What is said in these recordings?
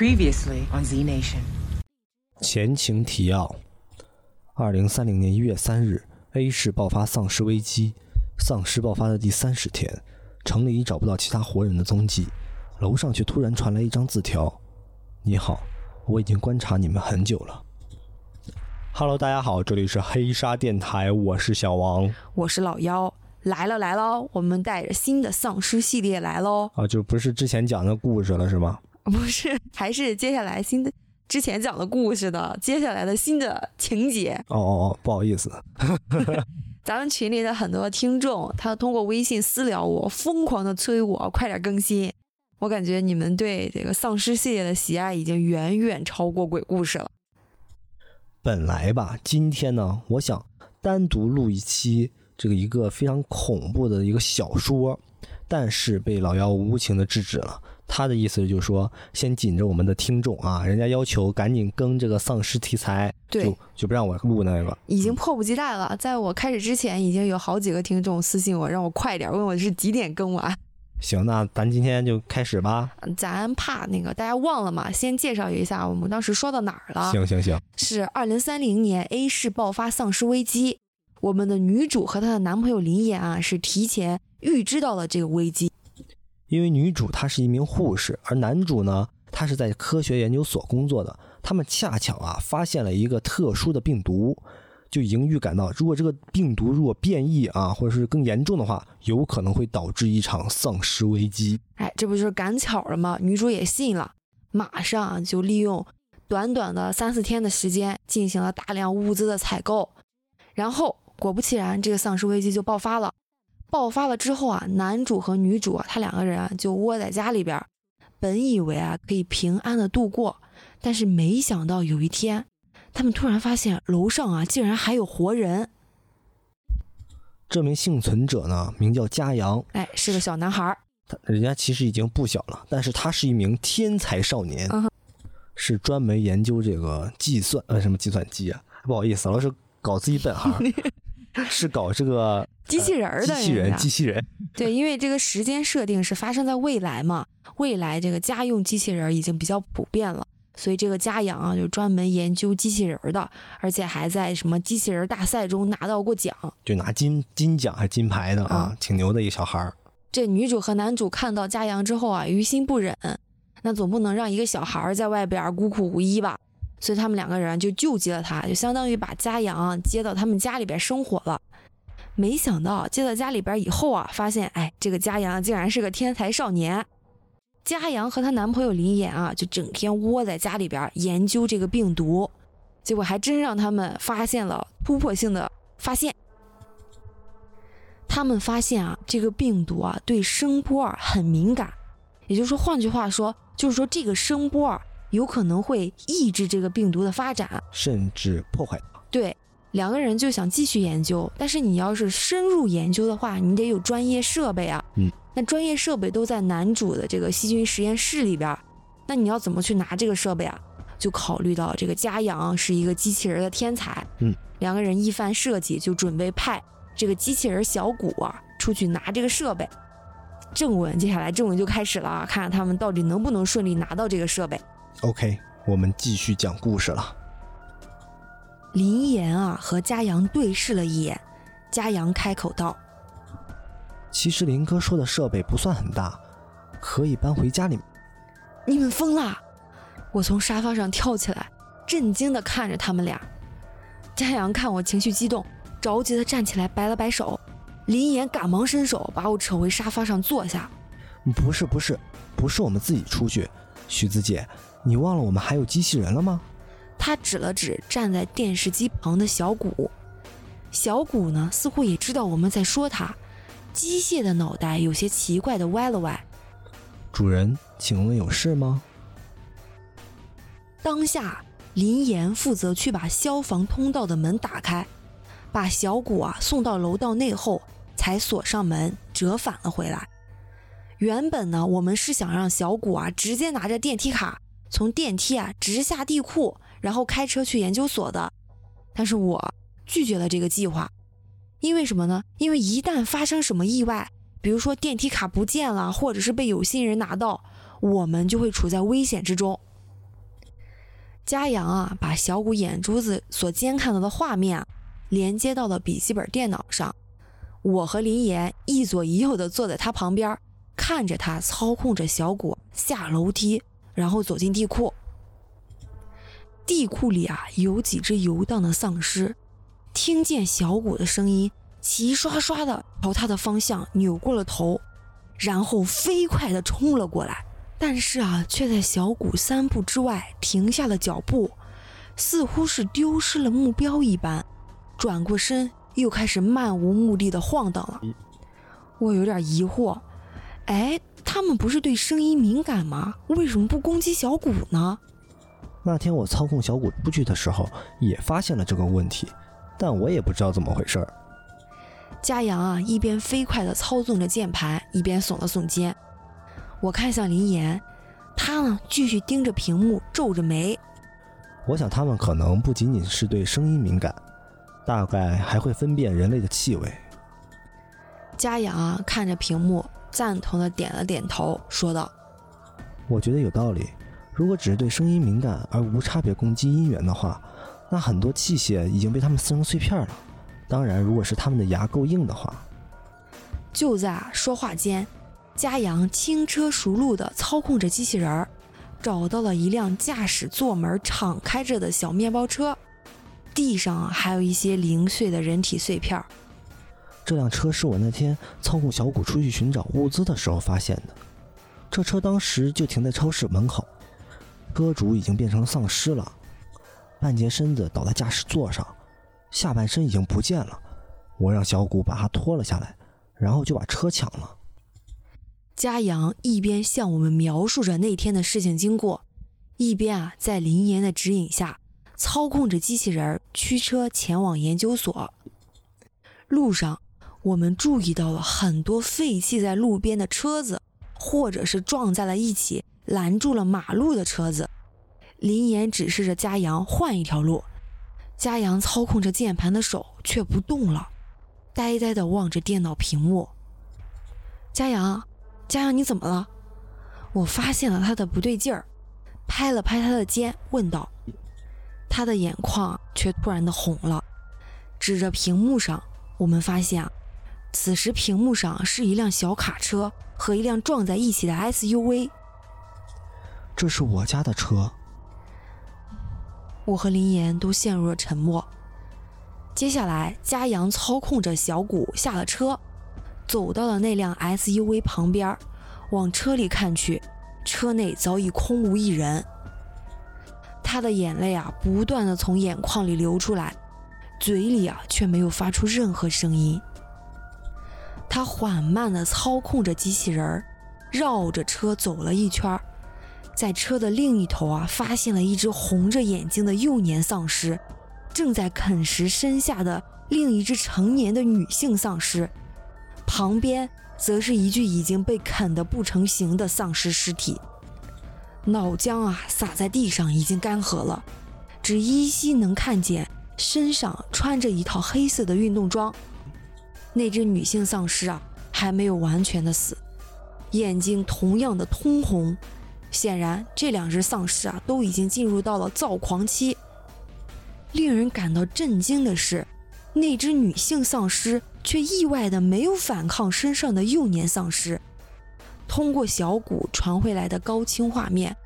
Previously on Z Nation。 前情提要：2030年1月3日 A 市爆发丧尸危机，丧尸爆发的第30天，城里已找不到其他活人的踪迹，楼上却突然传来一张字条：你好，我已经观察你们很久了。Hello， 大家好，这里是黑鲨电台，我是小王，我是老妖。来了，我们带着新的丧尸系列来喽！啊，就不是之前讲的故事了是吗？不是，还是接下来新的之前讲的故事的接下来的新的情节。哦，不好意思。咱们群里的很多听众，他通过微信私聊我，疯狂的催我快点更新。我感觉你们对这个丧尸系列的喜爱已经远远超过鬼故事了。本来吧，今天呢，我想单独录一期。这个一个非常恐怖的一个小说，但是被老妖无情的制止了。他的意思就是说，先紧着我们的听众啊，人家要求赶紧更这个丧尸题材，对，就不让我录那个。已经迫不及待了，在我开始之前，已经有好几个听众私信我，让我快点，问我是几点更完。行，那咱今天就开始吧。咱怕那个大家忘了嘛，先介绍一下我们当时说到哪儿了。行，是2030年 A 市爆发丧尸危机。我们的女主和她的男朋友林岩啊，是提前预知到了这个危机。因为女主她是一名护士，而男主呢，他是在科学研究所工作的。他们恰巧啊，发现了一个特殊的病毒，就已经预感到，如果这个病毒变异啊，或者是更严重的话，有可能会导致一场丧尸危机。哎，这不就是赶巧了吗？女主也信了，马上就利用短短的3-4天的时间，进行了大量物资的采购，然后。果不其然，这个丧尸危机就爆发了。爆发了之后啊，男主和女主啊，他两个人啊就窝在家里边，本以为啊可以平安的度过，但是没想到有一天，他们突然发现楼上啊竟然还有活人。这名幸存者呢，名叫嘉阳，哎，是个小男孩。人家其实已经不小了，但是他是一名天才少年，是专门研究这个计算机啊，不好意思，老是搞自己本行。是搞这个机器人的机器人。对，因为这个时间设定是发生在未来嘛，未来这个家用机器人已经比较普遍了，所以这个嘉阳啊就专门研究机器人的，而且还在什么机器人大赛中拿到过奖，就拿金奖还金牌的啊，挺牛的一个小孩。这女主和男主看到嘉阳之后啊，于心不忍，那总不能让一个小孩在外边孤苦无依吧，所以他们两个人就救济了他，就相当于把嘉阳接到他们家里边生活了。没想到接到家里边以后啊，发现哎，这个嘉阳竟然是个天才少年。嘉阳和她男朋友林岩啊，就整天窝在家里边研究这个病毒，结果还真让他们发现了突破性的发现。他们发现啊，这个病毒啊对声波很敏感，也就是说，换句话说，就是说这个声波。有可能会抑制这个病毒的发展，甚至破坏它。对，两个人就想继续研究，但是你要是深入研究的话，你得有专业设备啊。那专业设备都在男主的这个细菌实验室里边，那你要怎么去拿这个设备啊？就考虑到这个嘉阳是一个机器人的天才，两个人一番设计，就准备派这个机器人小谷啊出去拿这个设备。接下来正文就开始了，看看他们到底能不能顺利拿到这个设备。OK， 我们继续讲故事了。林岩啊和嘉阳对视了一眼，嘉阳开口道：“其实林哥说的设备不算很大，可以搬回家里面。”你们疯了！我从沙发上跳起来，震惊地看着他们俩。嘉阳看我情绪激动，着急地站起来摆了摆手。林岩赶忙伸手把我扯回沙发上坐下。不是我们自己出去，徐子姐。你忘了我们还有机器人了吗？他指了指站在电视机旁的小谷。小谷呢，似乎也知道我们在说他，机械的脑袋有些奇怪的歪了歪。主人，请问有事吗？当下，林岩负责去把消防通道的门打开，把小谷啊送到楼道内后，才锁上门，折返了回来。原本呢，我们是想让小谷啊直接拿着电梯卡。从电梯啊直下地库，然后开车去研究所的，但是我拒绝了这个计划。因为什么呢？因为一旦发生什么意外，比如说电梯卡不见了，或者是被有心人拿到，我们就会处在危险之中。嘉阳啊，把小谷眼珠子所监看到的画面啊，连接到了笔记本电脑上。我和林岩一左一右的坐在他旁边，看着他操控着小谷下楼梯，然后走进地库。地库里啊，有几只游荡的丧尸，听见小谷的声音，齐刷刷的朝他的方向扭过了头，然后飞快的冲了过来。但是啊，却在小谷3步之外停下了脚步，似乎是丢失了目标一般，转过身又开始漫无目的的晃荡了。我有点疑惑，哎，他们不是对声音敏感吗？为什么不攻击小谷呢？那天我操控小谷出去的时候也发现了这个问题，但我也不知道怎么回事。嘉阳啊，一边飞快地操纵着键盘，一边耸了耸肩。我看向林岩，他呢继续盯着屏幕皱着眉。我想他们可能不仅仅是对声音敏感，大概还会分辨人类的气味。嘉阳啊，看着屏幕赞同的点了点头，说道：我觉得有道理，如果只是对声音敏感而无差别攻击音源的话，那很多器械已经被他们撕成碎片了，当然如果是他们的牙够硬的话。就在说话间，嘉阳轻车熟路地操控着机器人，找到了一辆驾驶座门敞开着的小面包车，地上还有一些零碎的人体碎片。这辆车是我那天操控小谷出去寻找物资的时候发现的，这车当时就停在超市门口，车主已经变成丧尸了，半截身子倒在驾驶座上，下半身已经不见了。我让小谷把他拖了下来，然后就把车抢了。嘉阳一边向我们描述着那天的事情经过，一边啊在林岩的指引下操控着机器人驱车前往研究所。路上我们注意到了很多废弃在路边的车子，或者是撞在了一起拦住了马路的车子。林岩指示着嘉阳换一条路，嘉阳操控着键盘的手却不动了，呆呆地望着电脑屏幕。嘉阳，你怎么了？我发现了他的不对劲儿，拍了拍他的肩，问道。他的眼眶却突然的红了，指着屏幕上，我们发现此时屏幕上是一辆小卡车和一辆撞在一起的 SUV。 这是我家的车。我和林岩都陷入了沉默。接下来，嘉阳操控着小谷下了车，走到了那辆 SUV 旁边，往车里看去，车内早已空无一人。他的眼泪啊，不断地从眼眶里流出来，嘴里啊却没有发出任何声音。他缓慢地操控着机器人，绕着车走了一圈，在车的另一头啊，发现了一只红着眼睛的幼年丧尸，正在啃食身下的另一只成年的女性丧尸。旁边则是一具已经被啃得不成形的丧尸尸体，脑浆啊洒在地上，已经干涸了，只依稀能看见身上穿着一套黑色的运动装。那只女性丧尸啊还没有完全的死，眼睛同样的通红，显然这两只丧尸啊都已经进入到了躁狂期。令人感到震惊的是，那只女性丧尸却意外的没有反抗身上的幼年丧尸。通过小谷传回来的高清画面，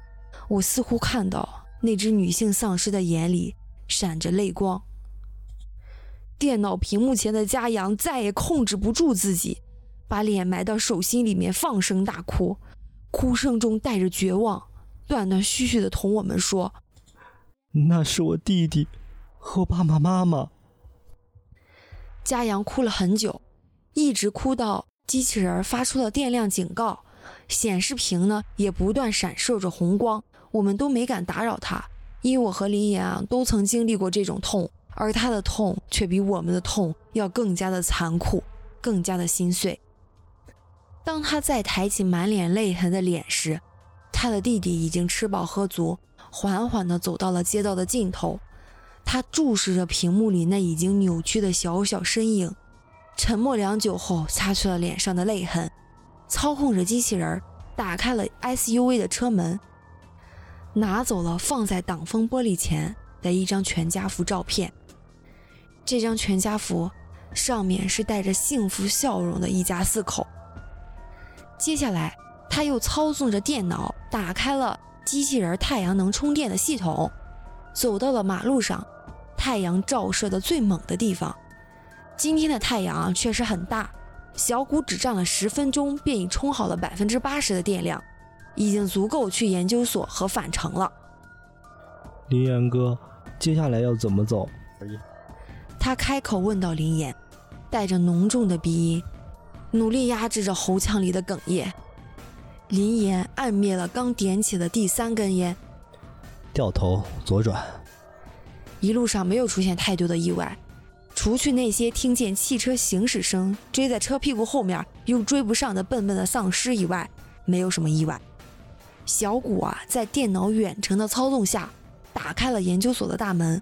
我似乎看到那只女性丧尸的眼里闪着泪光。电脑屏幕前的嘉阳再也控制不住自己，把脸埋到手心里面放声大哭，哭声中带着绝望，断断续续的同我们说：那是我弟弟和我爸爸妈妈。嘉阳哭了很久，一直哭到机器人发出了电量警告，显示屏呢也不断闪烁着红光。我们都没敢打扰他，因为我和林岩啊都曾经历过这种痛，而他的痛却比我们的痛要更加的残酷，更加的心碎。当他再抬起满脸泪痕的脸时，他的弟弟已经吃饱喝足，缓缓地走到了街道的尽头。他注视着屏幕里那已经扭曲的小小身影，沉默良久后擦去了脸上的泪痕，操控着机器人打开了 SUV 的车门。拿走了放在挡风玻璃前的一张全家福照片。这张全家福上面是带着幸福笑容的一家四口。接下来他又操纵着电脑打开了机器人太阳能充电的系统，走到了马路上太阳照射的最猛的地方。今天的太阳确实很大，小谷只站了10分钟便已充好了80%的电量，已经足够去研究所和返程了。林岩哥，接下来要怎么走？他开口问到林岩，带着浓重的鼻音，努力压制着喉腔里的哽咽。林岩按灭了刚点起的第3根烟，掉头左转。一路上没有出现太多的意外，除去那些听见汽车行驶声追在车屁股后面又追不上的笨笨的丧尸以外，没有什么意外。小谷在电脑远程的操纵下打开了研究所的大门。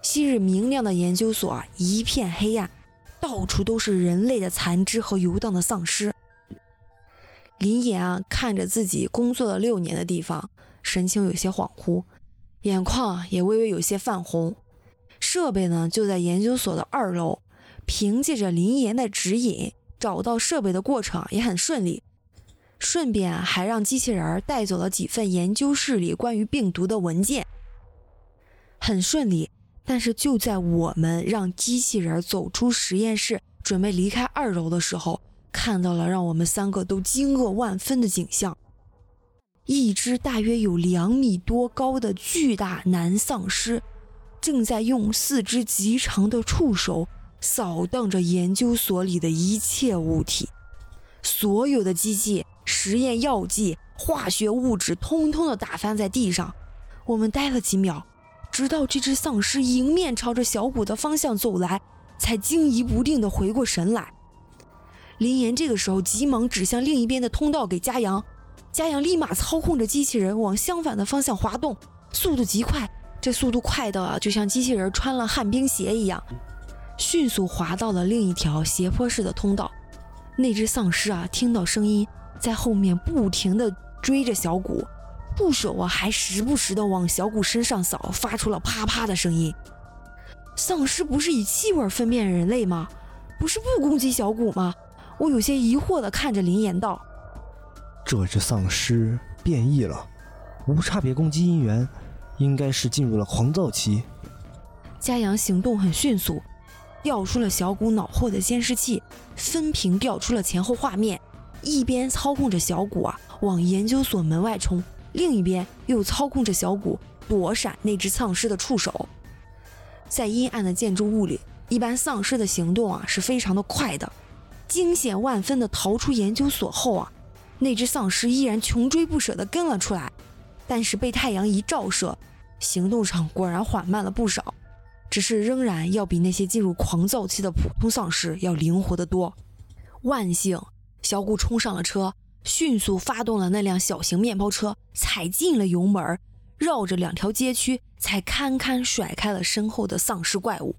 昔日明亮的研究所一片黑暗，到处都是人类的残肢和游荡的丧尸。林岩看着自己工作了6年的地方，神情有些恍惚，眼眶也微微有些泛红。设备呢就在研究所的2楼，凭借着林岩的指引找到设备的过程也很顺利，顺便还让机器人带走了几份研究室里关于病毒的文件。很顺利，但是就在我们让机器人走出实验室准备离开2楼的时候，看到了让我们3个都惊愕万分的景象。一只大约有2米多高的巨大男丧尸正在用4只极长的触手扫荡着研究所里的一切物体，所有的机器、实验药剂、化学物质通通的打翻在地上。我们呆了几秒，直到这只丧尸迎面朝着小谷的方向走来，才惊疑不定地回过神来。林岩这个时候急忙指向另一边的通道给嘉阳，嘉阳立马操控着机器人往相反的方向滑动，速度极快，这速度快到就像机器人穿了旱冰鞋一样，迅速滑到了另一条斜坡式的通道。那只丧尸听到声音在后面不停地追着小谷，触手还时不时地往小谷身上扫，发出了啪啪的声音。丧尸不是以气味分辨人类吗？不是不攻击小谷吗？我有些疑惑地看着林岩道：这只丧尸变异了，无差别攻击因缘，应该是进入了狂躁期。嘉阳行动很迅速，调出了小谷脑后的监视器，分屏调出了前后画面，一边操控着小谷往研究所门外冲，另一边又操控着小谷躲闪那只丧尸的触手。在阴暗的建筑物里，一般丧尸的行动是非常的快的。惊险万分的逃出研究所后那只丧尸依然穷追不舍的跟了出来，但是被太阳一照射，行动上果然缓慢了不少，只是仍然要比那些进入狂躁期的普通丧尸要灵活得多。万幸，小谷冲上了车，迅速发动了那辆小型面包车，踩进了油门，绕着2条街区才堪堪甩开了身后的丧尸怪物。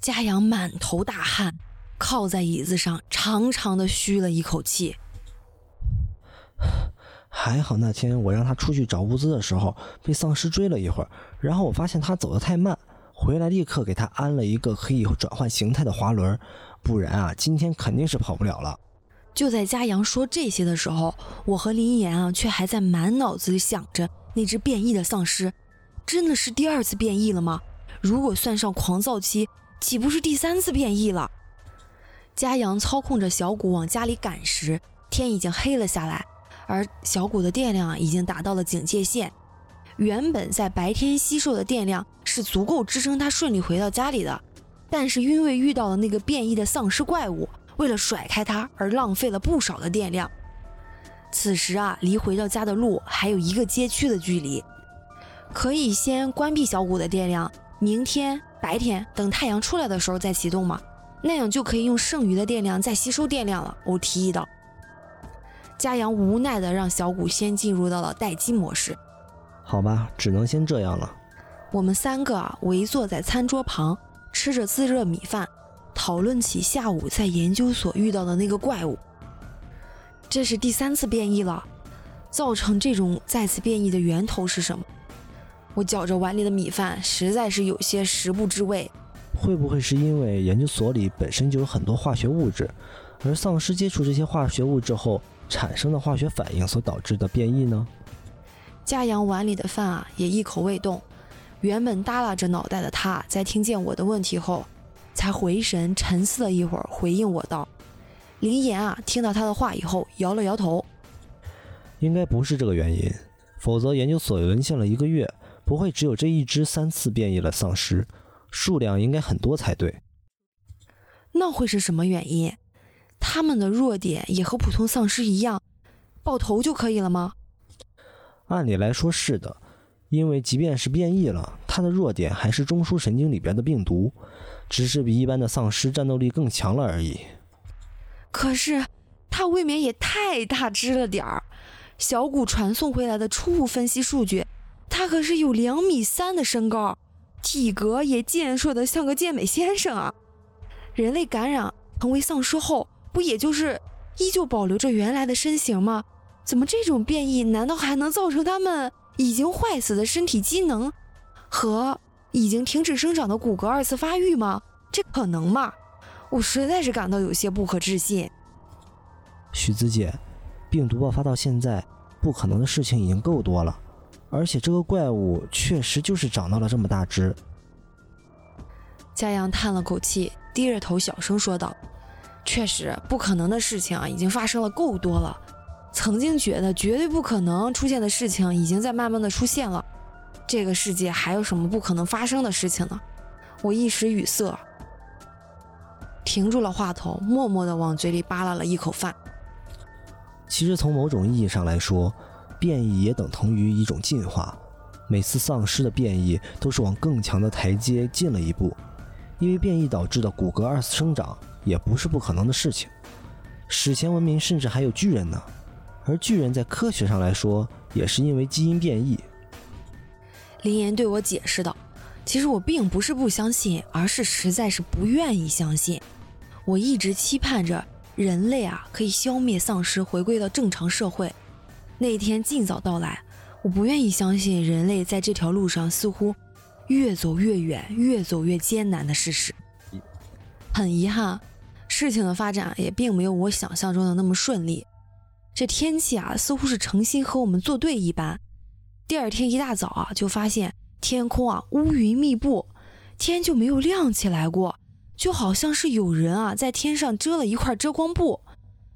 嘉阳满头大汗，靠在椅子上长长的吁了一口气。还好那天我让他出去找物资的时候被丧尸追了一会儿，然后我发现他走得太慢，回来立刻给他安了一个可以转换形态的滑轮，不然今天肯定是跑不了了。就在嘉阳说这些的时候，我和林岩却还在满脑子里想着那只变异的丧尸真的是第2次变异了吗？如果算上狂躁期，岂不是第3次变异了？嘉阳操控着小谷往家里赶时，天已经黑了下来，而小谷的电量已经达到了警戒线。原本在白天吸收的电量是足够支撑他顺利回到家里的，但是因为遇到了那个变异的丧尸怪物，为了甩开他而浪费了不少的电量。此时离回到家的路还有1个街区的距离，可以先关闭小谷的电量，明天白天等太阳出来的时候再启动嘛，那样就可以用剩余的电量再吸收电量了，我提议道。嘉阳无奈地让小谷先进入到了待机模式。好吧，只能先这样了。我们3个围坐在餐桌旁，吃着自热米饭，讨论起下午在研究所遇到的那个怪物。这是第3次变异了，造成这种再次变异的源头是什么？我搅着碗里的米饭，实在是有些食不知味。会不会是因为研究所里本身就有很多化学物质，而丧尸接触这些化学物质后产生的化学反应所导致的变异呢？嘉阳碗里的饭啊，也一口未动。原本耷拉着脑袋的他，在听见我的问题后，才回神沉思了一会儿，回应我道：“林岩啊，听到他的话以后，摇了摇头，应该不是这个原因，否则研究所沦陷了1个月，不会只有这一只3次变异了丧尸，数量应该很多才对。那会是什么原因？他们的弱点也和普通丧尸一样，爆头就可以了吗？”按理来说是的，因为即便是变异了，它的弱点还是中枢神经里边的病毒，只是比一般的丧尸战斗力更强了而已。可是它未免也太大只了点儿。小谷传送回来的初步分析数据，它可是有2.3米的身高，体格也健硕得像个健美先生啊。人类感染成为丧尸后，不也就是依旧保留着原来的身形吗？怎么这种变异难道还能造成他们已经坏死的身体机能和已经停止生长的骨骼2次发育吗？这可能吗？我实在是感到有些不可置信。许子姐，病毒爆发到现在，不可能的事情已经够多了，而且这个怪物确实就是长到了这么大只。嘉阳叹了口气，低着头小声说道：“确实，不可能的事情已经发生了够多了。曾经觉得绝对不可能出现的事情，已经在慢慢的出现了。这个世界还有什么不可能发生的事情呢？”我一时语塞，停住了话头，默默地往嘴里扒拉了一口饭。其实从某种意义上来说，变异也等同于一种进化。每次丧尸的变异都是往更强的台阶进了一步，因为变异导致的骨骼2次生长也不是不可能的事情。史前文明甚至还有巨人呢。而巨人在科学上来说，也是因为基因变异。林岩对我解释道：“其实我并不是不相信，而是实在是不愿意相信。我一直期盼着人类可以消灭丧尸，回归到正常社会，那一天尽早到来。我不愿意相信人类在这条路上似乎越走越远，越走越艰难的事实。很遗憾，事情的发展也并没有我想象中的那么顺利。这天气似乎是诚心和我们作对一般。第2天一大早就发现天空乌云密布，天就没有亮起来过，就好像是有人在天上遮了一块遮光布，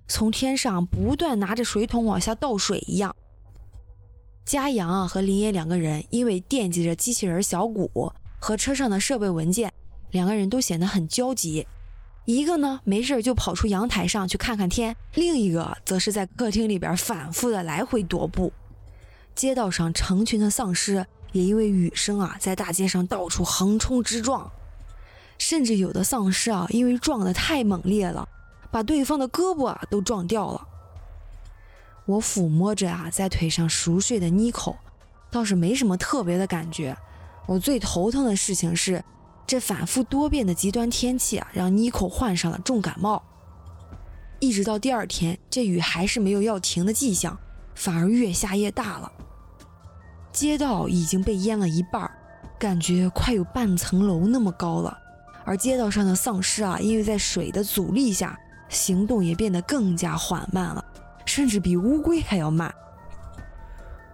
从天上不断拿着水桶往下倒水一样。嘉阳和林野2个人因为惦记着机器人小谷和车上的设备文件，2个人都显得很焦急。一个呢没事就跑出阳台上去看看天，另一个则是在客厅里边反复的来回踱步。街道上成群的丧尸也因为雨声在大街上到处横冲直撞，甚至有的丧尸因为撞得太猛烈了，把对方的胳膊都撞掉了。我抚摸着在腿上熟睡的妮蔻，倒是没什么特别的感觉。我最头疼的事情是这反复多变的极端天气让妮蔻患上了重感冒。一直到第2天，这雨还是没有要停的迹象，反而越下越大了。街道已经被淹了一半，感觉快有半层楼那么高了。而街道上的丧尸因为在水的阻力下，行动也变得更加缓慢了，甚至比乌龟还要慢。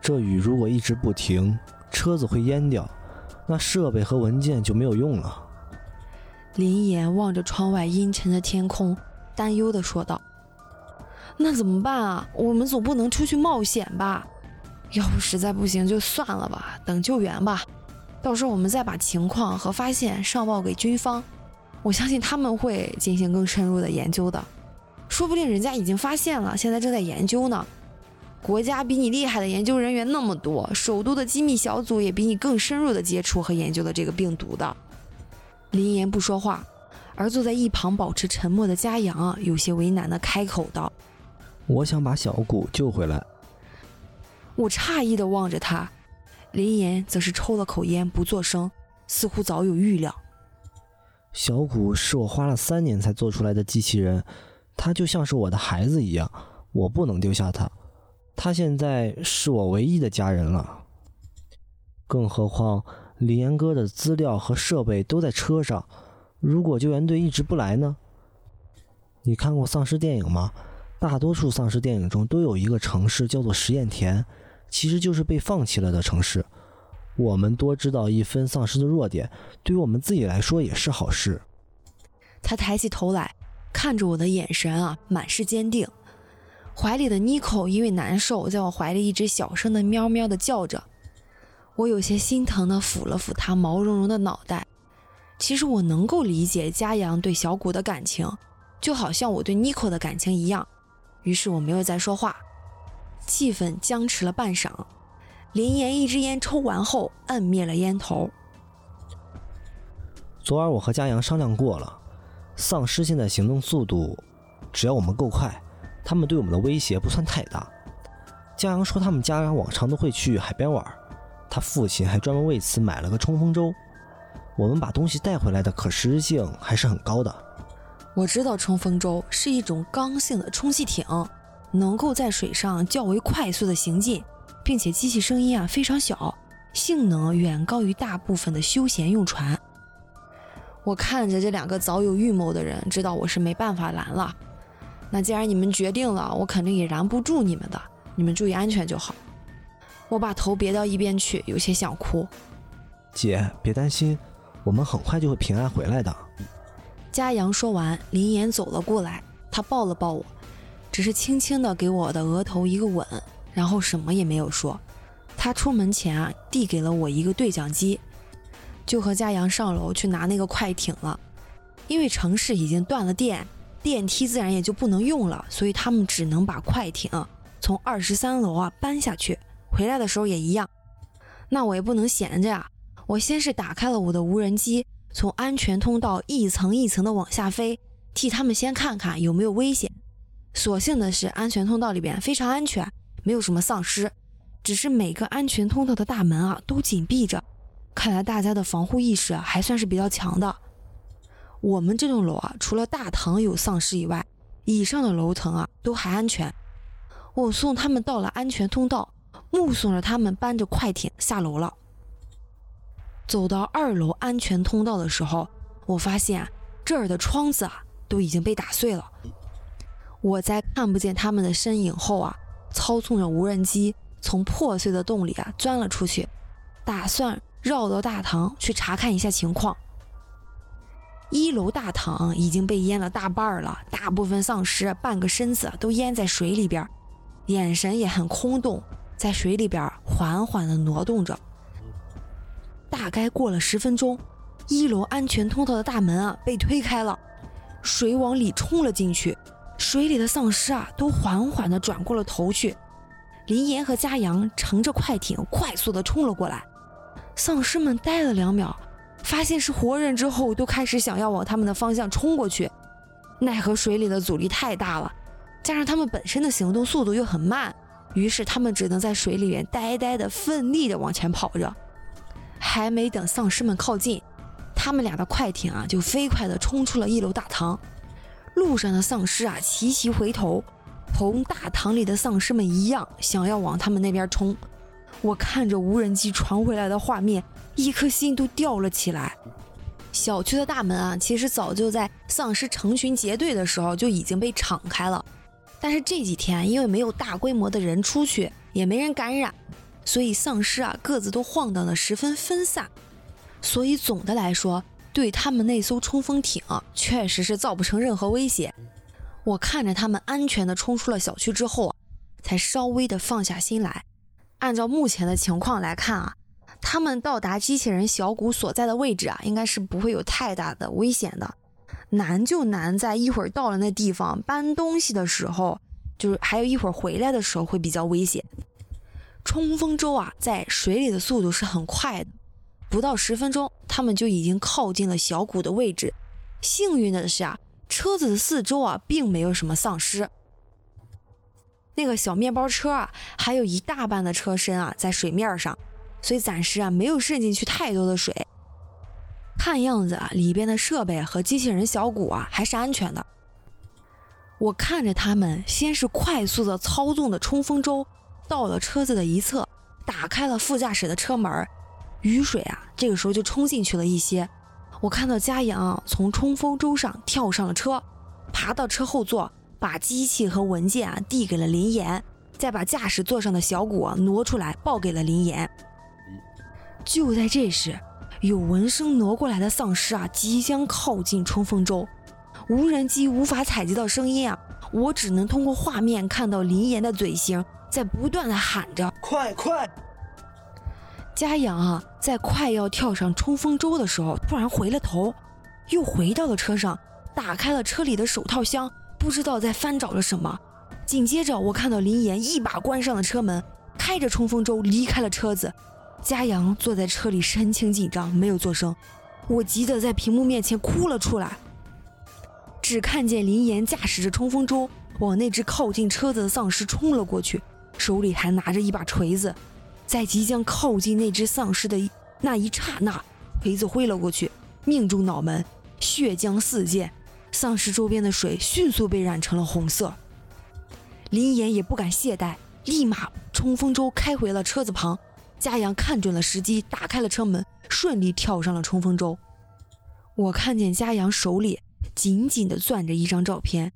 这雨如果一直不停，车子会淹掉，那设备和文件就没有用了。林岩望着窗外阴沉的天空，担忧地说道：“那怎么办啊？我们总不能出去冒险吧？要不实在不行就算了吧，等救援吧。到时候我们再把情况和发现上报给军方，我相信他们会进行更深入的研究的。说不定人家已经发现了，现在正在研究呢。国家比你厉害的研究人员那么多，首都的机密小组也比你更深入的接触和研究了这个病毒的。”林岩不说话，而坐在一旁保持沉默的嘉阳有些为难的开口道：“我想把小谷救回来。”我诧异的望着他，林岩则是抽了口烟不作声，似乎早有预料。“小谷是我花了3年才做出来的机器人，他就像是我的孩子一样，我不能丢下他。他现在是我唯一的家人了。更何况李岩哥的资料和设备都在车上，如果救援队一直不来呢？你看过丧尸电影吗？大多数丧尸电影中都有一个城市叫做实验田，其实就是被放弃了的城市。我们多知道一分丧尸的弱点，对于我们自己来说也是好事。他抬起头来，看着我的眼神啊，满是坚定。怀里的妮蔻因为难受，在我怀里一直小声的喵喵的叫着。我有些心疼的抚了抚他毛茸茸的脑袋。其实我能够理解嘉阳对小谷的感情，就好像我对妮蔻的感情一样。于是我没有再说话，气氛僵持了半晌。林岩一支烟抽完后，按灭了烟头。昨晚我和嘉阳商量过了，丧尸现在行动速度，只要我们够快，他们对我们的威胁不算太大。嘉阳说他们家往常都会去海边玩，他父亲还专门为此买了个冲锋舟。我们把东西带回来的可实施性还是很高的。我知道冲锋舟是一种刚性的充气艇，能够在水上较为快速的行进，并且机器声音啊非常小，性能远高于大部分的休闲用船。我看着这两个早有预谋的人，知道我是没办法拦了。那既然你们决定了，我肯定也拦不住你们的，你们注意安全就好。我把头别到一边去，有些想哭。姐，别担心，我们很快就会平安回来的。嘉阳说完，林岩走了过来，他抱了抱我，只是轻轻地给我的额头一个吻，然后什么也没有说。他出门前啊，递给了我一个对讲机，就和嘉阳上楼去拿那个快艇了。因为城市已经断了电，电梯自然也就不能用了，所以他们只能把快艇从23楼啊搬下去，回来的时候也一样。那我也不能闲着呀，我先是打开了我的无人机，从安全通道一层一层的往下飞，替他们先看看有没有危险。所幸的是，安全通道里边非常安全，没有什么丧尸，只是每个安全通道的大门啊都紧闭着。看来大家的防护意识还算是比较强的。我们这栋楼啊，除了大堂有丧尸以外，以上的楼层啊都还安全。我送他们到了安全通道，目送着他们搬着快艇下楼了。走到2楼安全通道的时候，我发现这儿的窗子啊都已经被打碎了。我在看不见他们的身影后啊，操纵着无人机从破碎的洞里啊钻了出去，打算绕到大堂去查看一下情况。1楼大堂已经被淹了大半了，大部分丧尸半个身子都淹在水里边，眼神也很空洞，在水里边缓缓地挪动着。大概过了10分钟，1楼安全通道的大门啊被推开了，水往里冲了进去，水里的丧尸啊都缓缓地转过了头去。林岩和嘉阳乘着快艇快速地冲了过来，丧尸们呆了2秒，发现是活人之后，都开始想要往他们的方向冲过去。奈何水里的阻力太大了，加上他们本身的行动速度又很慢，于是他们只能在水里面呆呆的奋力的往前跑着。还没等丧尸们靠近，他们俩的快艇啊就飞快地冲出了1楼大堂。路上的丧尸啊齐齐回头，同大堂里的丧尸们一样，想要往他们那边冲。我看着无人机传回来的画面，一颗心都掉了起来。小区的大门啊其实早就在丧尸成群结队的时候就已经被敞开了，但是这几天因为没有大规模的人出去，也没人感染，所以丧尸啊各自都晃荡得十分分散。所以总的来说，对他们那艘冲锋艇确实是造不成任何威胁。我看着他们安全地冲出了小区之后啊，才稍微的放下心来。按照目前的情况来看啊，他们到达机器人小谷所在的位置啊，应该是不会有太大的危险的。难就难在一会儿到了那地方搬东西的时候，就是还有一会儿回来的时候会比较危险。冲锋舟啊在水里的速度是很快的，不到10分钟他们就已经靠近了小谷的位置。幸运的是啊，车子的四周啊并没有什么丧尸，那个小面包车啊还有一大半的车身啊在水面上，所以暂时啊没有渗进去太多的水。看样子啊里边的设备和机器人小谷啊还是安全的。我看着他们先是快速的操纵的冲锋舟，到了车子的一侧，打开了副驾驶的车门，雨水啊这个时候就冲进去了一些。我看到嘉阳啊从冲锋舟上跳上了车，爬到车后座，把机器和文件啊递给了林岩，再把驾驶座上的小鼓啊挪出来报给了林岩。就在这时，有闻声挪过来的丧尸啊即将靠近冲锋舟，无人机无法采集到声音啊，我只能通过画面看到林岩的嘴型在不断的喊着快快。嘉阳啊在快要跳上冲锋舟的时候突然回了头，又回到了车上，打开了车里的手套箱，不知道在翻找了什么。紧接着我看到林岩一把关上了车门，开着冲锋舟离开了车子。嘉阳坐在车里神情紧张，没有做声。我急得在屏幕面前哭了出来，只看见林岩驾驶着冲锋舟往那只靠近车子的丧尸冲了过去，手里还拿着一把锤子。在即将靠近那只丧尸的那一刹那，锤子挥了过去，命中脑门，血浆四溅，丧尸周边的水迅速被染成了红色。林岩也不敢懈怠，立马冲锋舟开回了车子旁。嘉阳看准了时机，打开了车门，顺利跳上了冲锋舟。我看见嘉阳手里紧紧地攥着一张照片，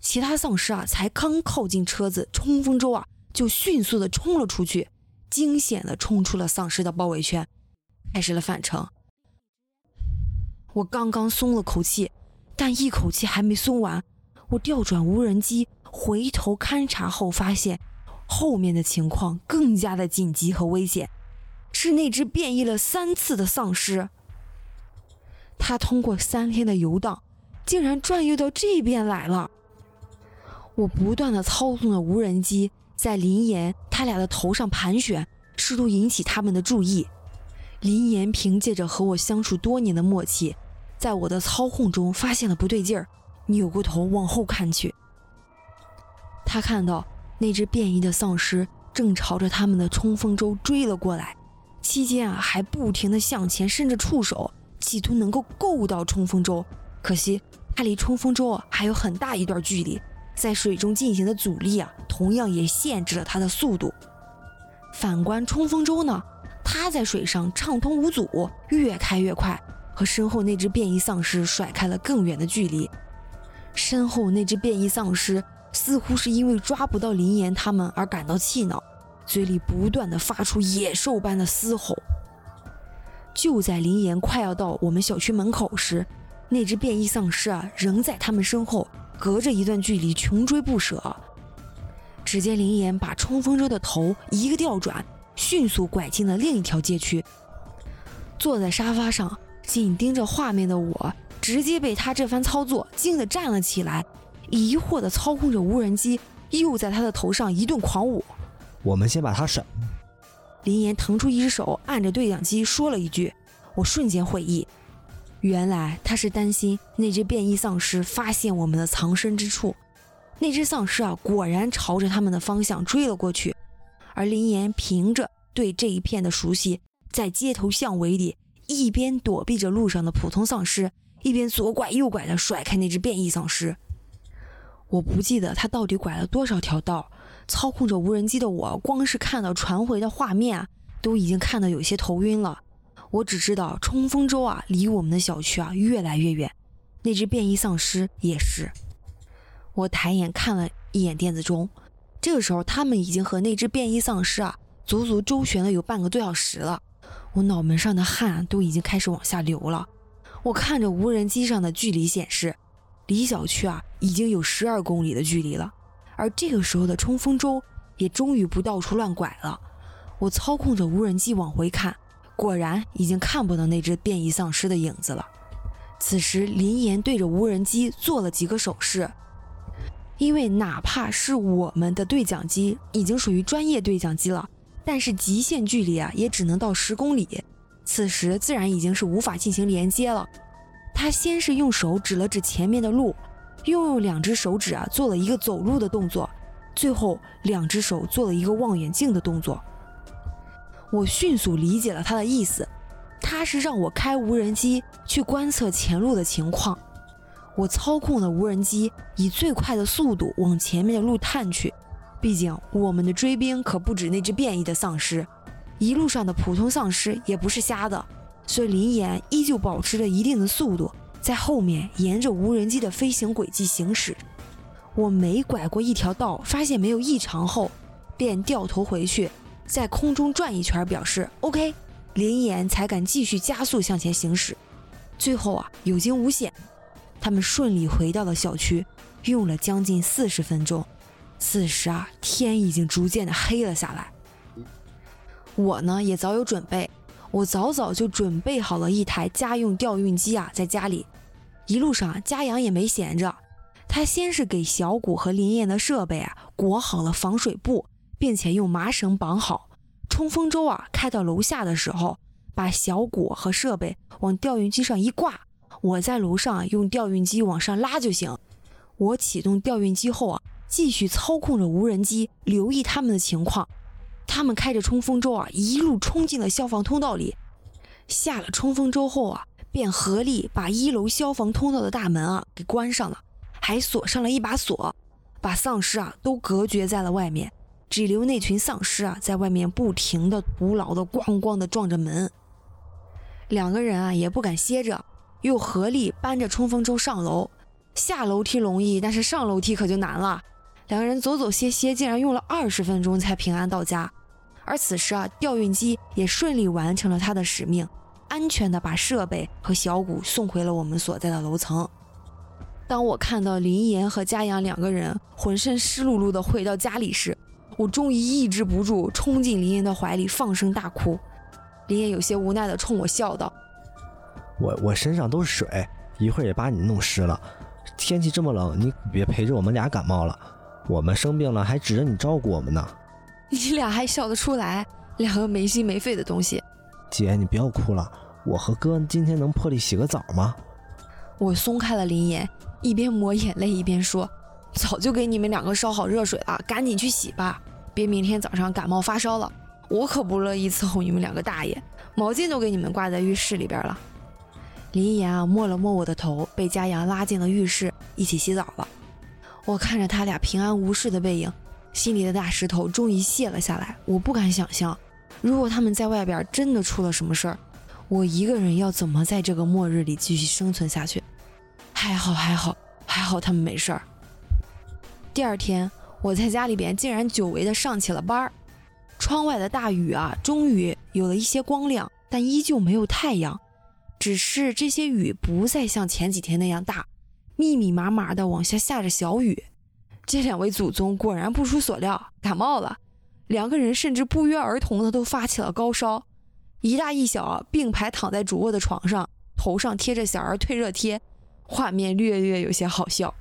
其他丧尸啊才刚靠近车子，冲锋舟啊就迅速地冲了出去，惊险地冲出了丧尸的包围圈，开始了返程。我刚刚松了口气，但一口气还没松完，我调转无人机回头勘察后发现后面的情况更加的紧急和危险，是那只变异了3次的丧尸。它通过3天的游荡竟然转悠到这边来了。我不断的操纵着无人机在林岩他俩的头上盘旋，试图引起他们的注意。林岩凭借着和我相处多年的默契，在我的操控中发现了不对劲儿，扭过头往后看去，他看到那只变异的丧尸正朝着他们的冲锋舟追了过来，期间啊还不停地向前伸着触手，企图能够够到冲锋舟。可惜它离冲锋舟啊还有很大一段距离，在水中进行的阻力啊同样也限制了它的速度。反观冲锋舟呢，它在水上畅通无阻，越开越快，和身后那只变异丧尸甩开了更远的距离。身后那只变异丧尸似乎是因为抓不到林岩他们而感到气恼，嘴里不断地发出野兽般的嘶吼。就在林岩快要到我们小区门口时，那只变异丧尸啊仍在他们身后，隔着一段距离穷追不舍。只见林岩把冲锋舟的头一个调转，迅速拐进了另一条街区。坐在沙发上紧盯着画面的我，直接被他这番操作惊得站了起来，疑惑地操控着无人机又在他的头上一顿狂舞。我们先把他闪。林岩腾出一只手按着对讲机说了一句，我瞬间会意，原来他是担心那只变异丧尸发现我们的藏身之处。那只丧尸啊果然朝着他们的方向追了过去，而林岩凭着对这一片的熟悉，在街头巷尾里一边躲避着路上的普通丧尸，一边左拐右拐地甩开那只变异丧尸。我不记得他到底拐了多少条道，操控着无人机的我光是看到传回的画面啊都已经看到有些头晕了。我只知道冲锋舟啊离我们的小区啊越来越远，那只变异丧尸也是。我抬眼看了一眼电子钟，这个时候他们已经和那只变异丧尸啊足足周旋了有半个多小时了，我脑门上的汗都已经开始往下流了。我看着无人机上的距离显示，离小区啊已经有12公里的距离了，而这个时候的冲锋舟也终于不到处乱拐了。我操控着无人机往回看，果然已经看不到那只变异丧尸的影子了。此时林岩对着无人机做了几个手势，因为哪怕是我们的对讲机已经属于专业对讲机了，但是极限距离啊也只能到10公里，此时自然已经是无法进行连接了。他先是用手指了指前面的路，又用2只手指啊做了一个走路的动作，最后2只手做了一个望远镜的动作。我迅速理解了他的意思，他是让我开无人机去观测前路的情况。我操控了无人机以最快的速度往前面的路探去，毕竟我们的追兵可不止那只变异的丧尸，一路上的普通丧尸也不是瞎的，所以林岩依旧保持着一定的速度，在后面沿着无人机的飞行轨迹行驶。我每拐过一条道，发现没有异常后，便掉头回去，在空中转一圈表示 OK， 林岩才敢继续加速向前行驶。最后啊，有惊无险，他们顺利回到了小区，用了将近40分钟。此时啊，天已经逐渐的黑了下来。我呢也早有准备，我早就准备好了一台家用调运机啊，在家里。一路上嘉阳也没闲着，他先是给小谷和林燕的设备啊裹好了防水布，并且用麻绳绑好。冲锋舟啊开到楼下的时候，把小谷和设备往调运机上一挂，我在楼上用调运机往上拉就行。我启动调运机后啊，继续操控着无人机，留意他们的情况。他们开着冲锋舟啊，一路冲进了消防通道里。下了冲锋舟后啊，便合力把1楼消防通道的大门啊给关上了，还锁上了一把锁，把丧尸啊都隔绝在了外面，只留那群丧尸啊在外面不停的徒劳的咣咣的撞着门。两个人啊也不敢歇着，又合力搬着冲锋舟上楼。下楼梯容易，但是上楼梯可就难了。两个人走走歇歇，竟然用了20分钟才平安到家。而此时啊，调运机也顺利完成了他的使命，安全的把设备和小谷送回了我们所在的楼层。当我看到林岩和嘉阳两个人浑身湿漉漉的回到家里时，我终于抑制不住，冲进林岩的怀里放声大哭。林岩有些无奈的冲我笑道：“我身上都是水，一会儿也把你弄湿了。天气这么冷，你别陪着我们俩感冒了。我们生病了还指着你照顾我们呢。”你俩还笑得出来？两个没心没肺的东西。姐，你不要哭了，我和哥今天能破例洗个澡吗？我松开了林岩，一边抹眼泪一边说：“早就给你们两个烧好热水了，赶紧去洗吧，别明天早上感冒发烧了。我可不乐意伺候你们两个大爷，毛巾都给你们挂在浴室里边了。”林岩啊摸了摸我的头，被嘉阳拉进了浴室，一起洗澡了。我看着他俩平安无事的背影，心里的大石头终于卸了下来。我不敢想象，如果他们在外边真的出了什么事儿，我一个人要怎么在这个末日里继续生存下去？还好他们没事儿。第二天，我在家里边竟然久违的上起了班。窗外的大雨啊，终于有了一些光亮，但依旧没有太阳，只是这些雨不再像前几天那样大，密密麻麻的往下下着小雨。这两位祖宗果然不出所料，感冒了。两个人甚至不约而同的都发起了高烧，一大一小并排躺在主卧的床上，头上贴着小儿退热贴，画面略略有些好笑。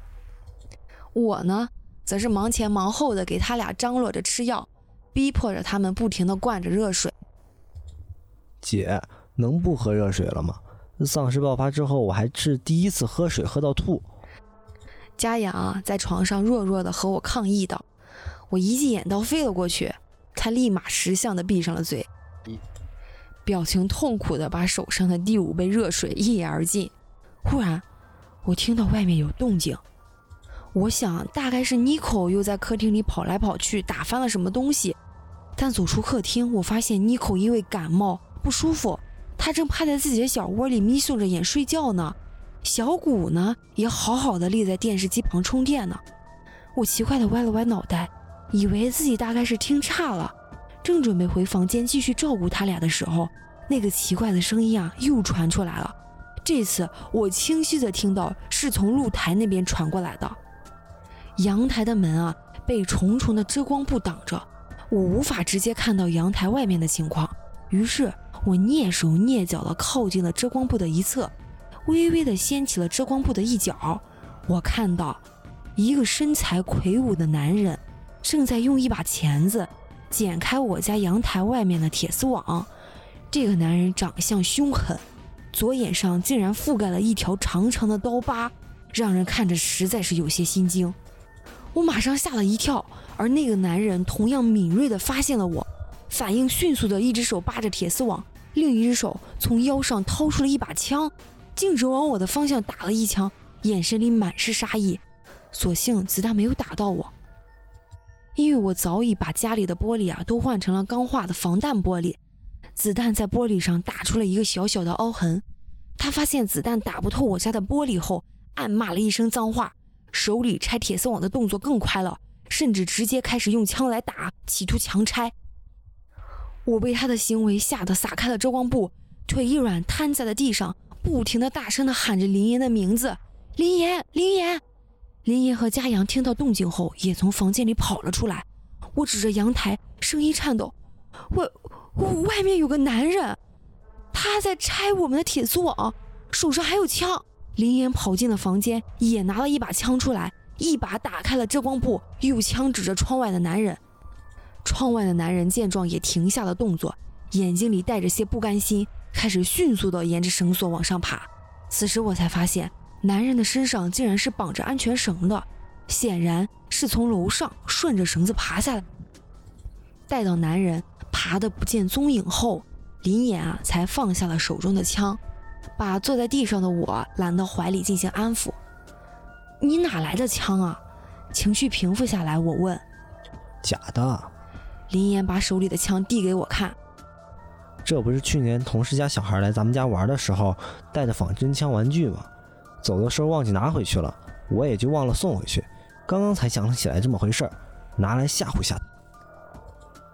我呢，则是忙前忙后的给他俩张罗着吃药，逼迫着他们不停的灌着热水。姐，能不喝热水了吗？丧尸爆发之后，我还是第一次喝水喝到吐。嘉阳啊，在床上弱弱的和我抗议道。我一记眼刀飞了过去，他立马识相的闭上了嘴，表情痛苦的把手上的第5杯热水一饮而尽。忽然，我听到外面有动静，我想大概是Nico又在客厅里跑来跑去，打翻了什么东西。但走出客厅，我发现Nico因为感冒不舒服，他正趴在自己的小窝里眯缝着眼睡觉呢。小谷呢也好好的立在电视机旁充电呢。我奇怪的歪了歪脑袋，以为自己大概是听差了，正准备回房间继续照顾他俩的时候，那个奇怪的声音啊又传出来了。这次我清晰的听到是从露台那边传过来的。阳台的门啊被重重的遮光布挡着，我无法直接看到阳台外面的情况，于是我蹑手蹑脚地靠近了遮光布的一侧，微微地掀起了遮光布的一角。我看到一个身材魁梧的男人正在用一把钳子剪开我家阳台外面的铁丝网。这个男人长相凶狠，左眼上竟然覆盖了一条长长的刀疤，让人看着实在是有些心惊。我马上吓了一跳，而那个男人同样敏锐地发现了我，反应迅速的一只手扒着铁丝网，另一只手从腰上掏出了一把枪，径直往我的方向打了一枪，眼神里满是杀意。所幸子弹没有打到我。因为我早已把家里的玻璃都换成了钢化的防弹玻璃。子弹在玻璃上打出了一个小小的凹痕，他发现子弹打不透我家的玻璃后，暗骂了一声脏话，手里拆铁丝网的动作更快了，甚至直接开始用枪来打，企图强拆。我被他的行为吓得撒开了遮光布，腿一软瘫在了地上，不停地大声地喊着林岩的名字，林岩，林岩。林岩和嘉阳听到动静后也从房间里跑了出来，我指着阳台声音颤抖，我外面有个男人，他在拆我们的铁丝网，手上还有枪。林岩跑进了房间，也拿了一把枪出来，一把打开了遮光布，用枪指着窗外的男人。窗外的男人见状也停下了动作，眼睛里带着些不甘心，开始迅速地沿着绳索往上爬。此时我才发现男人的身上竟然是绑着安全绳的，显然是从楼上顺着绳子爬下来。待到男人爬得不见踪影后，林岩才放下了手中的枪，把坐在地上的我揽到怀里进行安抚。你哪来的枪啊？情绪平复下来，我问。假的。林岩把手里的枪递给我看。这不是去年同事家小孩来咱们家玩的时候带着仿真枪玩具吗？走的时候忘记拿回去了，我也就忘了送回去，刚刚才想起来这么回事，拿来吓唬吓唬。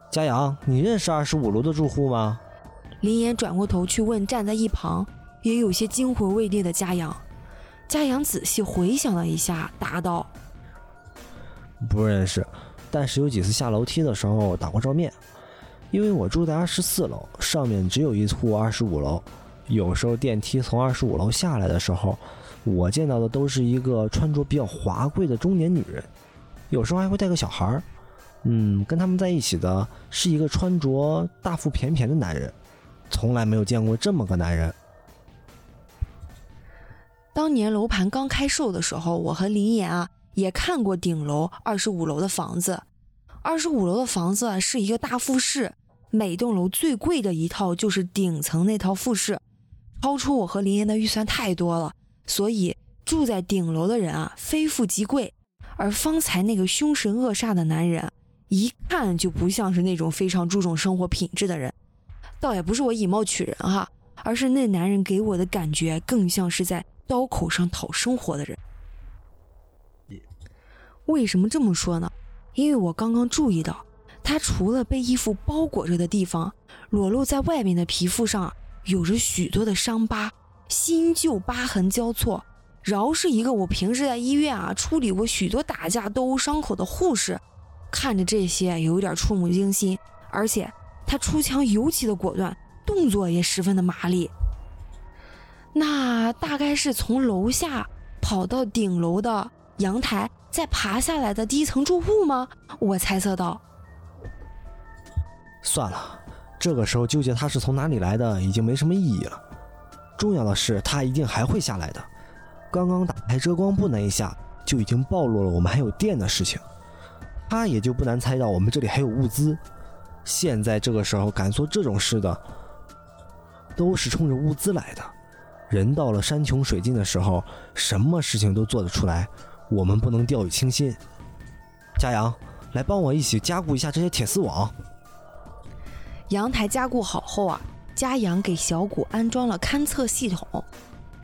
嘉阳，你认识25楼的住户吗？林岩转过头去问站在一旁也有些惊魂未定的嘉阳。嘉阳仔细回想了一下，答道：不认识，但是有几次下楼梯的时候打过照面。因为我住在24楼，上面只有一户25楼，有时候电梯从25楼下来的时候，我见到的都是一个穿着比较华贵的中年女人，有时候还会带个小孩。跟他们在一起的是一个穿着大腹便便的男人，从来没有见过这么个男人。当年楼盘刚开售的时候，我和林岩也看过顶楼25楼的房子。25楼的房子是一个大复式，每栋楼最贵的一套就是顶层那套复式，超出我和林岩的预算太多了，所以住在顶楼的人非富即贵。而方才那个凶神恶煞的男人一看就不像是那种非常注重生活品质的人，倒也不是我以貌取人而是那男人给我的感觉更像是在刀口上讨生活的人。为什么这么说呢？因为我刚刚注意到他除了被衣服包裹着的地方，裸露在外面的皮肤上有着许多的伤疤，新旧疤痕交错，饶是一个我平时在医院处理过许多打架斗殴伤口的护士，看着这些有点触目惊心。而且他出枪尤其的果断，动作也十分的麻利，那大概是从楼下跑到顶楼的阳台再爬下来的低层住户吗？我猜测到。算了，这个时候纠结他是从哪里来的已经没什么意义了，重要的是他一定还会下来的。刚刚打开遮光布那一下就已经暴露了我们还有电的事情，他也就不难猜到我们这里还有物资。现在这个时候敢做这种事的都是冲着物资来的，人到了山穷水尽的时候什么事情都做得出来，我们不能掉以轻心。嘉阳，来帮我一起加固一下这些铁丝网。阳台加固好后嘉阳给小谷安装了勘测系统，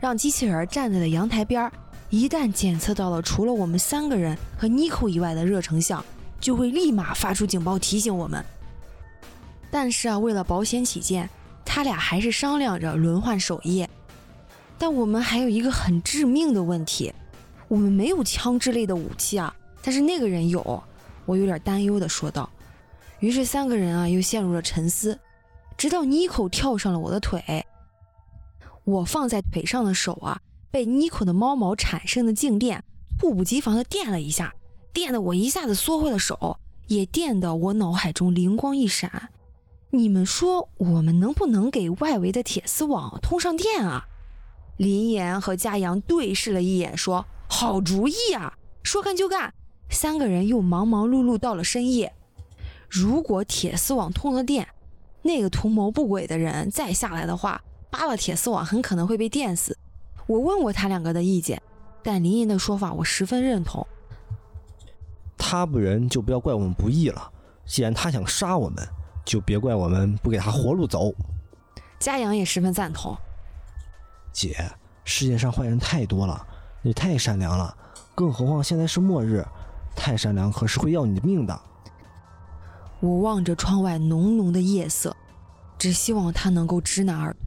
让机器人站在了阳台边，一旦检测到了除了我们三个人和妮蔻以外的热成像，就会立马发出警报提醒我们。但是为了保险起见，他俩还是商量着轮换守夜。但我们还有一个很致命的问题，我们没有枪之类的武器但是那个人有，我有点担忧地说道。于是三个人又陷入了沉思，直到妮蔻跳上了我的腿，我放在腿上的手被妮蔻的猫毛产生的静电猝不及防地电了一下，电得我一下子缩回了手，也电得我脑海中灵光一闪。你们说我们能不能给外围的铁丝网通上电啊？林岩和嘉阳对视了一眼，说：“好主意啊！”说干就干，三个人又忙忙碌碌到了深夜。如果铁丝网通了电，那个图谋不轨的人再下来的话，扒了铁丝网很可能会被电死。我问过他两个的意见，但林岩的说法我十分认同。他不仁就不要怪我们不义了，既然他想杀我们，就别怪我们不给他活路走。嘉阳也十分赞同。姐，世界上坏人太多了，你太善良了，更何况现在是末日，太善良可是会要你的命的。我望着窗外浓浓的夜色，只希望他能够知难而退，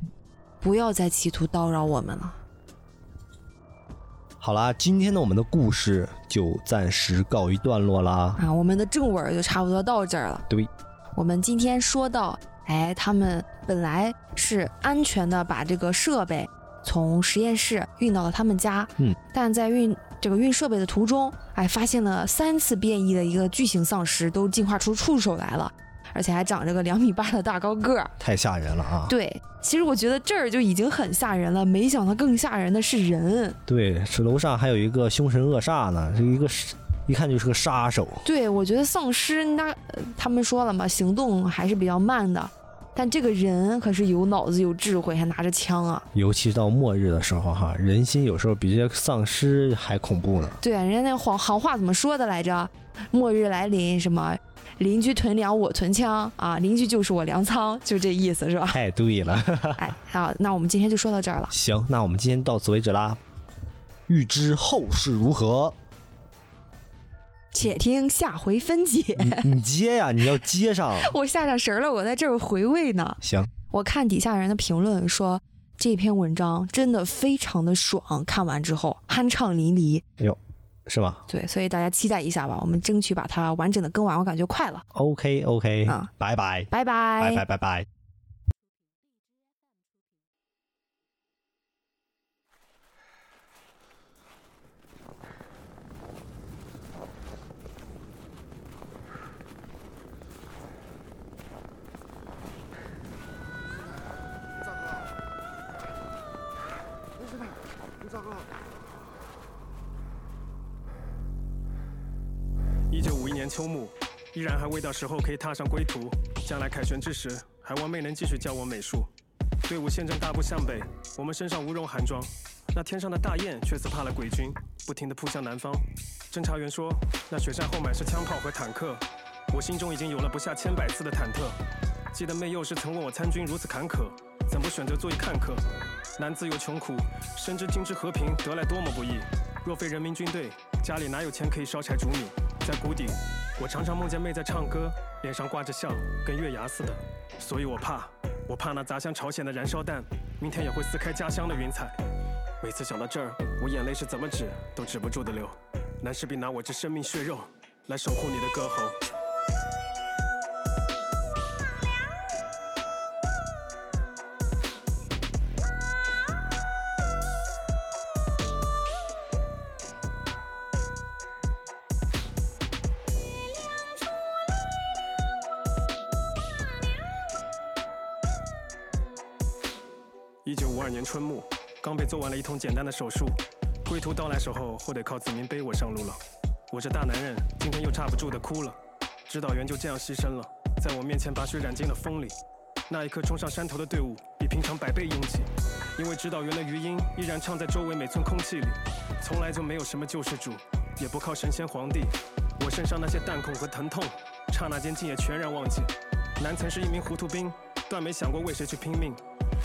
不要再企图叨扰我们了。好啦，今天的我们的故事就暂时告一段落啦。啊，我们的正文就差不多到这儿了。对，我们今天说到，他们本来是安全的把这个设备从实验室运到了他们家，但在运设备的途中，发现了3次变异的一个巨型丧尸，都进化出触手来了。而且还长着个2.8米的大高个，太吓人了啊！对，其实我觉得这儿就已经很吓人了，没想到更吓人的是人。对，是楼上还有一个凶神恶煞呢，是一看就是个杀手。对，我觉得丧尸那他们说了嘛，行动还是比较慢的，但这个人可是有脑子有智慧，还拿着枪啊！尤其到末日的时候哈，人心有时候比这些丧尸还恐怖呢。对啊，人家那行话怎么说的来着？末日来临，什么？邻居囤粮我囤枪啊，邻居就是我粮仓，就这意思是吧？太对了。好，那我们今天就说到这儿了。行，那我们今天到此为止啦。预知后事如何，且听下回分解。你接呀，你要接上。我下上神了，我在这儿回味呢。行，我看底下人的评论说这篇文章真的非常的爽，看完之后酣畅淋漓。哎呦，是吧？对，所以大家期待一下吧，我们争取把它完整的更完，我感觉快了。OK， 拜拜，拜拜，拜拜，拜拜。秋木依然还未到时候可以踏上归途，将来凯旋之时还望妹能继续教我美术。队伍现正大步向北，我们身上无容寒装，那天上的大雁却似怕了鬼军，不停地扑向南方。侦察员说那雪山后满是枪炮和坦克，我心中已经有了不下100次的忐忑。记得妹幼时曾问我参军如此坎坷，怎不选择做一看客？男子有穷苦，深知今之和平得来多么不易，若非人民军队，家里哪有钱可以烧柴煮米？在谷底我常常梦见妹在唱歌，脸上挂着笑，跟月牙似的。所以我怕那砸向朝鲜的燃烧弹，明天也会撕开家乡的云彩。每次想到这儿，我眼泪是怎么止都止不住的流。男士必拿我这生命血肉来守护你的歌喉。1952年春末，刚被做完了一通简单的手术，归途到来时候，或得靠子民背我上路了。我这大男人今天又刹不住的哭了，指导员就这样牺牲了，在我面前把血染进了风里。那一刻冲上山头的队伍比平常百倍拥挤，因为指导员的余音依然唱在周围每寸空气里。从来就没有什么救世主，也不靠神仙皇帝，我身上那些弹孔和疼痛，刹那间竟也全然忘记。南曾是一名糊涂兵，断没想过为谁去拼命。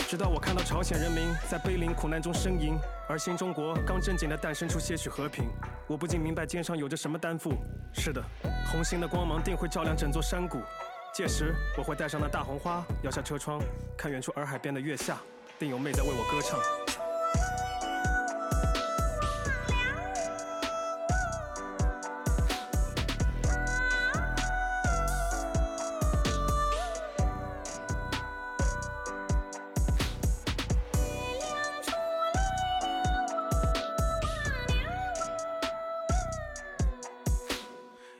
直到我看到朝鲜人民在悲临苦难中呻吟，而新中国刚正经地诞生出些许和平，我不禁明白肩上有着什么担负。是的，红星的光芒定会照亮整座山谷，届时我会带上那大红花，摇下车窗，看远处洱海边的月下，定有妹在为我歌唱。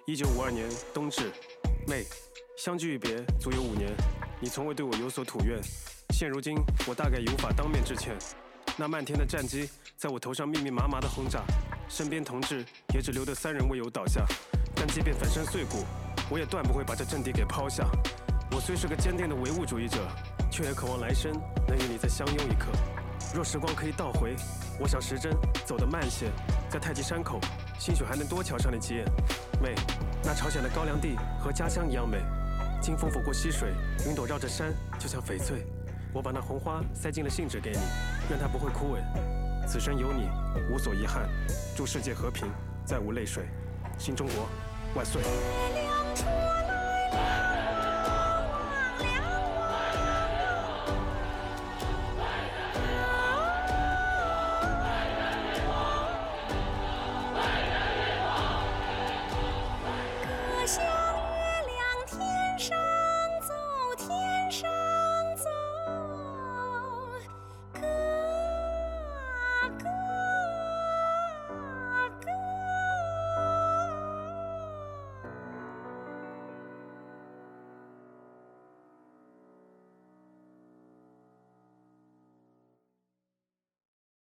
1952年冬至，妹，相聚一别足有5年，你从未对我有所吐怨。现如今，我大概也无法当面致歉。那漫天的战机在我头上密密麻麻的轰炸，身边同志也只留得3人为由倒下。但即便粉身碎骨，我也断不会把这阵地给抛下。我虽是个坚定的唯物主义者，却也渴望来生能与你再相拥一刻。若时光可以倒回，我想时针走得慢些，在太极山口，兴许还能多瞧上你几眼。美，那朝鲜的高粱地和家乡一样美。清风拂过溪水，云朵绕着山，就像翡翠。我把那红花塞进了信纸给你，愿它不会枯萎。此生有你，无所遗憾。祝世界和平，再无泪水。新中国万岁！